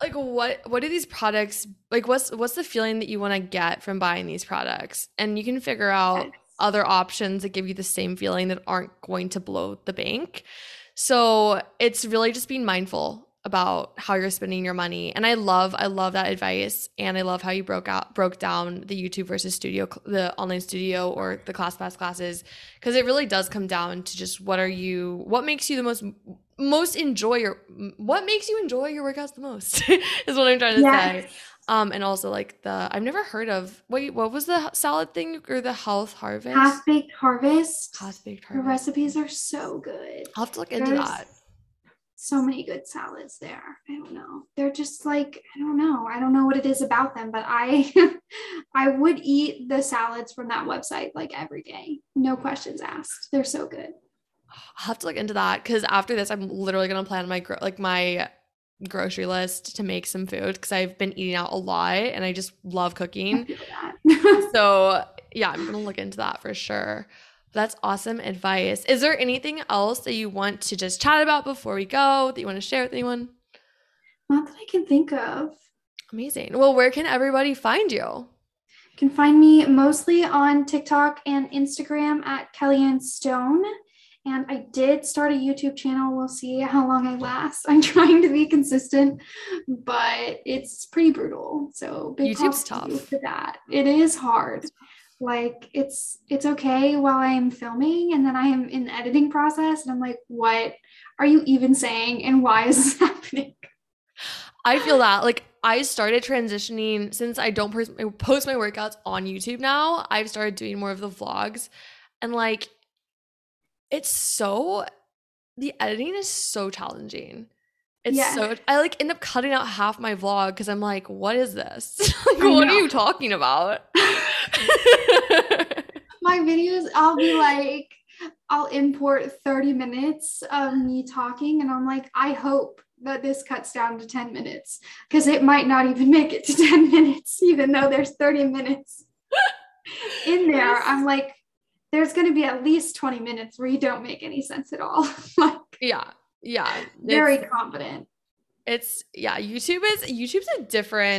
like, what do these products, like what's the feeling that you want to get from buying these products? And you can figure out other options that give you the same feeling that aren't going to blow the bank. So it's really just being mindful about how you're spending your money. And I love that advice. And I love how you broke down the YouTube versus studio, the online studio or the ClassPass classes, because it really does come down to just what makes you the most enjoy what makes you enjoy your workouts the most is what I'm trying to say. And also like I've never heard of, what was the salad thing or the Half-baked Harvest. The recipes are so good. I'll have to look into that. So many good salads there. I don't know. They're just like, I don't know. I don't know what it is about them, but I would eat the salads from that website like every day. No questions asked. They're so good. I'll have to look into that, because after this, I'm literally going to plan my grocery list to make some food, because I've been eating out a lot and I just love cooking. So yeah, I'm going to look into that for sure. That's awesome advice. Is there anything else that you want to just chat about before we go, that you want to share with anyone? Not that I can think of. Amazing. Well, where can everybody find you? You can find me mostly on TikTok and Instagram at Kellyanne Stone. And I did start a YouTube channel. We'll see how long I last. I'm trying to be consistent, but it's pretty brutal. So big YouTube's tough for that. It is hard. Like it's okay while I'm filming, and then I am in the editing process and I'm like, what are you even saying? And why is this happening? I feel that like I started transitioning since I don't post my workouts on YouTube now. I've started doing more of the vlogs, and like, the editing is so challenging. I like end up cutting out half my vlog because I'm like, what is this? Like, what are you talking about? My videos, I'll import 30 minutes of me talking, and I'm like, I hope that this cuts down to 10 minutes because it might not even make it to 10 minutes, even though there's 30 minutes in there. I'm like, there's going to be at least 20 minutes where you don't make any sense at all. Like, yeah. Very confident. It's YouTube's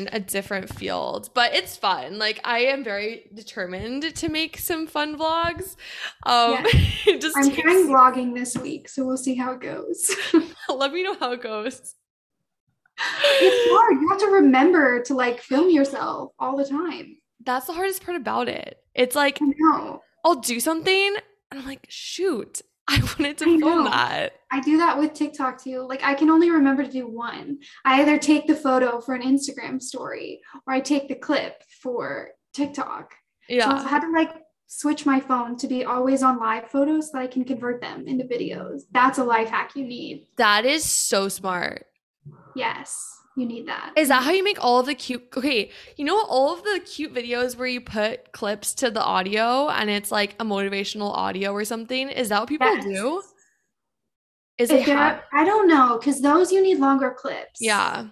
a different field, but it's fun. Like I am very determined to make some fun vlogs. I'm trying vlogging this week, so we'll see how it goes. Let me know how it goes. It's hard. You have to remember to like film yourself all the time. That's the hardest part about it. It's like, I know. I'll do something and I'm like, shoot, I wanted to film that. I do that with TikTok too. Like I can only remember to do one. I either take the photo for an Instagram story or I take the clip for TikTok. Yeah. So I had to like switch my phone to be always on live photos so that I can convert them into videos. That's a life hack you need. That is so smart. Yes. You need that. Is that how you make all of the all of the cute videos where you put clips to the audio and it's like a motivational audio or something? Is that what people do? Is it? I don't know. Cause those you need longer clips. Yeah.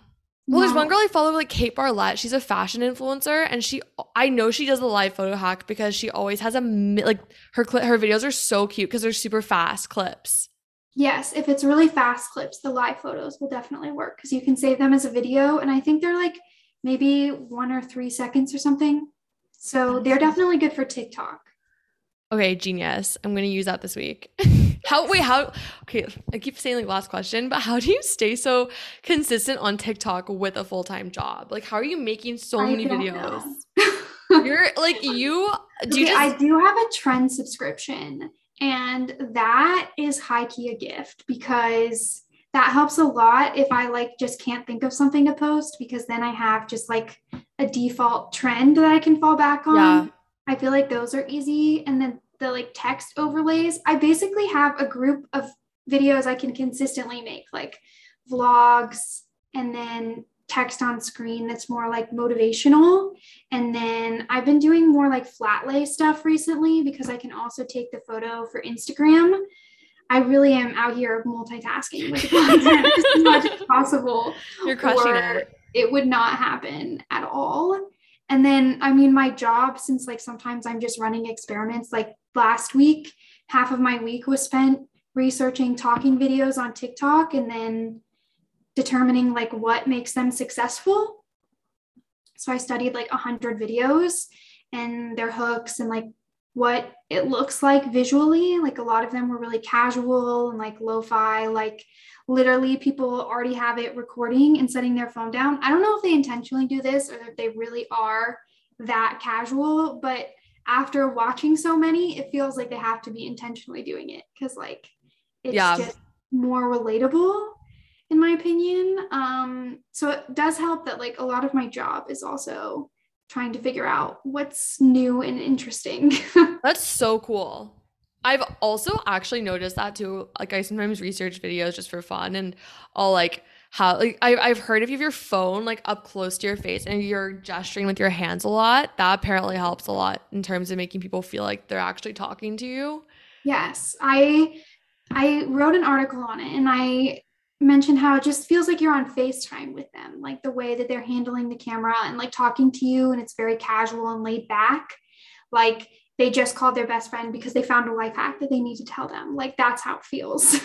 Well, there's one girl I follow, like Kate Barlett. She's a fashion influencer, and I know she does the live photo hack because she always has her videos are so cute because they're super fast clips. Yes, if it's really fast clips, the live photos will definitely work because you can save them as a video. And I think they're like maybe 1 or 3 seconds or something. So they're definitely good for TikTok. Okay, genius. I'm going to use that this week. I keep saying like last question, but how do you stay so consistent on TikTok with a full-time job? Like how are you making so many videos? You're like, I do have a Trend subscription. And that is high key a gift because that helps a lot if I like just can't think of something to post, because then I have just like a default trend that I can fall back on. Yeah. I feel like those are easy. And then the like text overlays, I basically have a group of videos I can consistently make, like vlogs and then text on screen that's more like motivational. And then I've been doing more like flat lay stuff recently because I can also take the photo for Instagram. I really am out here multitasking with content as much as possible. You're crushing it. It would not happen at all. And then, I mean, my job, since like sometimes I'm just running experiments, like last week, half of my week was spent researching talking videos on TikTok and then determining like what makes them successful. So I studied like 100 videos and their hooks and like what it looks like visually. Like a lot of them were really casual and like lo-fi, like literally people already have it recording and setting their phone down. I don't know if they intentionally do this or if they really are that casual, but after watching so many, it feels like they have to be intentionally doing it because like it's just more relatable in my opinion. So it does help that like a lot of my job is also trying to figure out what's new and interesting. That's so cool. I've also actually noticed that too. Like I sometimes research videos just for fun, and I'll like how like I've heard if you have your phone like up close to your face and you're gesturing with your hands a lot, that apparently helps a lot in terms of making people feel like they're actually talking to you. Yes. I wrote an article on it and I mentioned how it just feels like you're on FaceTime with them, like the way that they're handling the camera and like talking to you, and it's very casual and laid back. Like they just called their best friend because they found a life hack that they need to tell them. Like that's how it feels.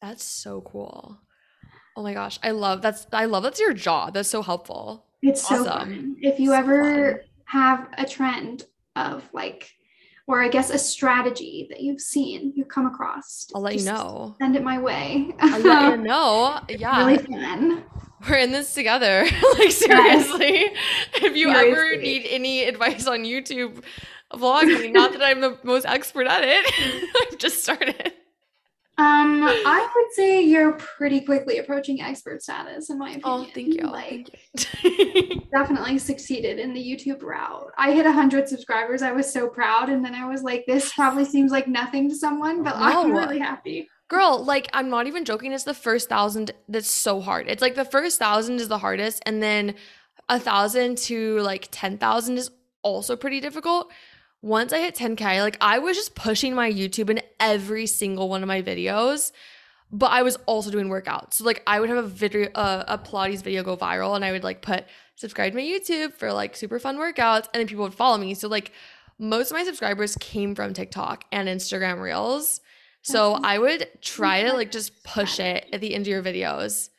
That's so cool. Oh my gosh. I love that's your job. That's so helpful. It's awesome. So fun. If you ever have a trend of like, or I guess a strategy that you've seen, you've come across, I'll let you know. Send it my way. I'll let you know. Yeah. Really fun. We're in this together. Like seriously, yes. If you ever need any advice on YouTube vlogging, not that I'm the most expert at it. I've just started. I would say you're pretty quickly approaching expert status in my opinion. Oh, thank you. Like definitely succeeded in the YouTube route. I hit 100 subscribers. I was so proud. And then I was like, this probably seems like nothing to someone, but no. I'm really happy. Girl, like I'm not even joking. It's the first 1,000 that's so hard. It's like the first 1,000 is the hardest. And then 1,000 to like 10,000 is also pretty difficult. Once I hit 10K, like I was just pushing my YouTube in every single one of my videos, but I was also doing workouts. So like I would have a video, a Pilates video go viral, and I would like put subscribe to my YouTube for like super fun workouts, and then people would follow me. So like most of my subscribers came from TikTok and Instagram Reels. So I would try to like just push it at the end of your videos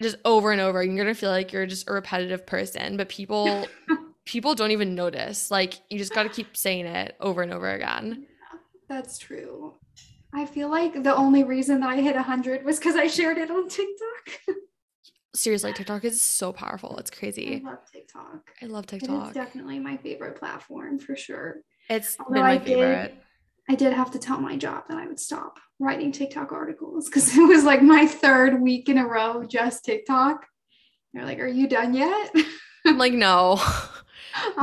just over and over. You're going to feel like you're just a repetitive person, but people... People don't even notice. Like, you just got to keep saying it over and over again. Yeah, that's true. I feel like the only reason that I hit 100 was because I shared it on TikTok. Seriously, TikTok is so powerful. It's crazy. I love TikTok. It's definitely my favorite platform for sure. It's been my favorite. I did have to tell my job that I would stop writing TikTok articles because it was like my third week in a row just TikTok. They're like, "Are you done yet?" I'm like, "No."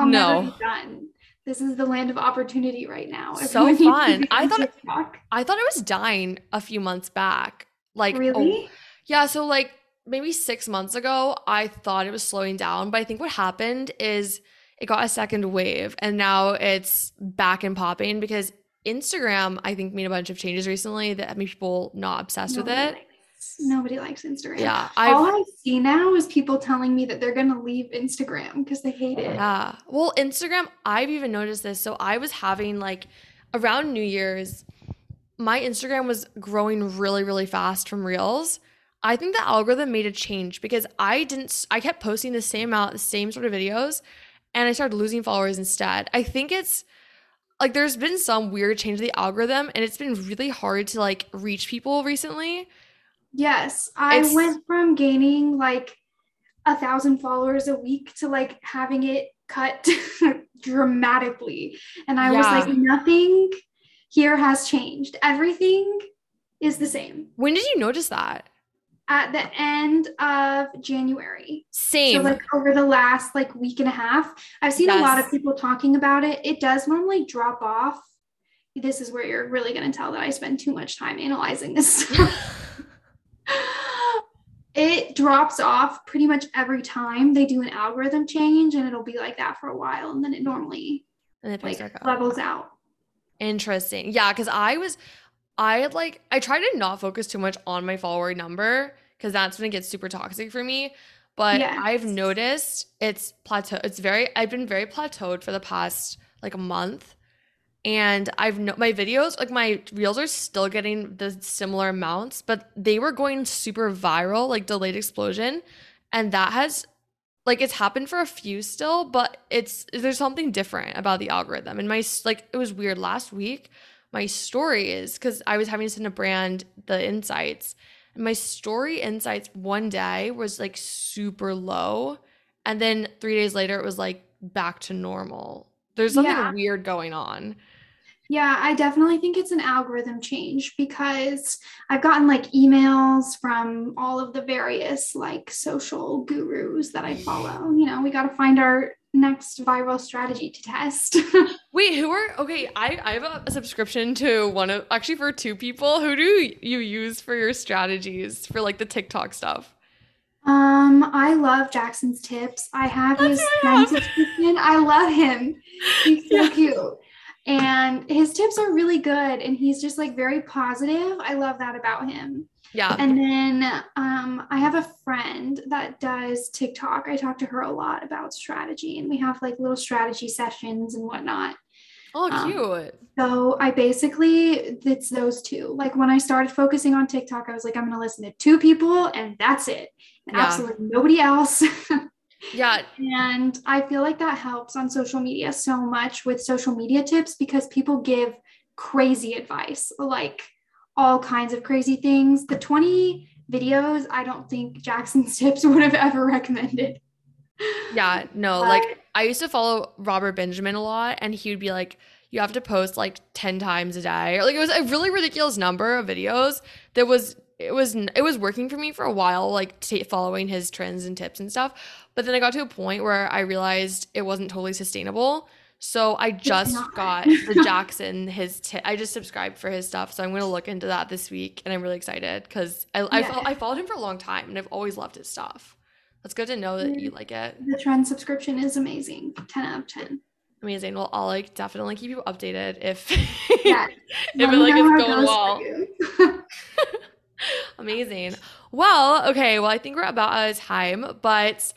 Never be done. This is the land of opportunity right now. Everyone so fun. I thought it was dying a few months back. Like really? Oh, yeah. So like maybe 6 months ago, I thought it was slowing down, but I think what happened is it got a second wave, and now it's back and popping because Instagram, I think, made a bunch of changes recently that made people not obsessed with it. Nobody likes Instagram. Yeah, all I see now is people telling me that they're gonna leave Instagram because they hate it. Yeah, well, Instagram, I've even noticed this. So I was having like around New Year's, my Instagram was growing really, really fast from Reels. I think the algorithm made a change because I kept posting the same amount, the same sort of videos, and I started losing followers instead. I think it's like there's been some weird change to the algorithm, and it's been really hard to like reach people recently. Yes. I went from gaining like 1,000 followers a week to like having it cut dramatically. And I was like, nothing here has changed. Everything is the same. When did you notice that? At the end of January. Same. So like over the last like week and a half, I've seen a lot of people talking about it. It does normally drop off. This is where you're really going to tell that I spend too much time analyzing this stuff. It drops off pretty much every time they do an algorithm change, and it'll be like that for a while, and then it normally levels out. Interesting. Yeah, because I try to not focus too much on my follower number because that's when it gets super toxic for me. But yes. I've noticed it's plateau. I've been very plateaued for the past like a month. And my videos, like my reels are still getting the similar amounts, but they were going super viral, like delayed explosion. And that has like it's happened for a few still, but there's something different about the algorithm. And my, like, it was weird last week. My story is, because I was having to send a brand the insights, and my story insights one day was like super low, and then 3 days later it was like back to normal. There's something weird going on. Yeah, I definitely think it's an algorithm change, because I've gotten like emails from all of the various like social gurus that I follow. You know, we got to find our next viral strategy to test. Wait, who are, okay, I have a subscription to actually for two people. Who do you use for your strategies for like the TikTok stuff? I love Jackson's Tips. I have his friend's subscription. I love him. He's so cute. And his tips are really good, and he's just like very positive. I love that about him. Yeah. And then I have a friend that does TikTok. I talk to her a lot about strategy, and we have like little strategy sessions and whatnot. Oh, cute. So I basically, it's those two. Like when I started focusing on TikTok, I was like, I'm going to listen to two people and that's it. And absolutely nobody else. Yeah. And I feel like that helps on social media so much with social media tips, because people give crazy advice, like all kinds of crazy things. The 20 videos, I don't think Jackson's Tips would have ever recommended. Yeah, no, like I used to follow Robert Benjamin a lot, and he would be like, you have to post like 10 times a day. Or like it was a really ridiculous number of videos that was it was working for me for a while, like following his trends and tips and stuff. But then I got to a point where I realized it wasn't totally sustainable. So I just got the I just subscribed for his stuff. So I'm going to look into that this week. And I'm really excited because I followed him for a long time and I've always loved his stuff. That's good to know that you like it. The trend subscription is amazing. 10 out of 10. Amazing. Well, I'll like definitely keep you updated if, if it, like, it's going well. Amazing. Well, okay. Well, I think we're about out of time, but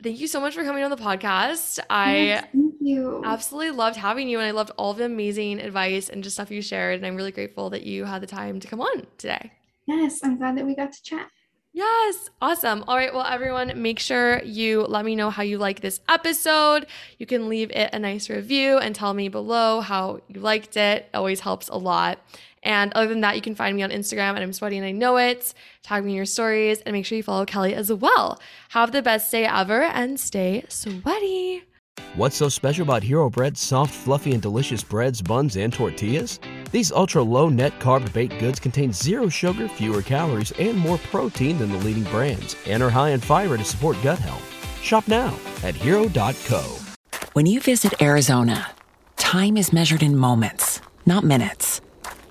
thank you so much for coming on the podcast. Yes, thank you. Absolutely loved having you, and I loved all of the amazing advice and just stuff you shared. And I'm really grateful that you had the time to come on today. Yes. I'm glad that we got to chat. Yes. Awesome. All right. Well, everyone, make sure you let me know how you like this episode. You can leave it a nice review and tell me below how you liked it. It always helps a lot. And other than that, you can find me on Instagram at I'm Sweaty and I Know It. Tag me in your stories, and make sure you follow Kelly as well. Have the best day ever and stay sweaty. What's so special about Hero Bread's soft, fluffy, and delicious breads, buns, and tortillas? These ultra-low net-carb baked goods contain zero sugar, fewer calories, and more protein than the leading brands, and are high in fiber to support gut health. Shop now at Hero.co. When you visit Arizona, time is measured in moments, not minutes.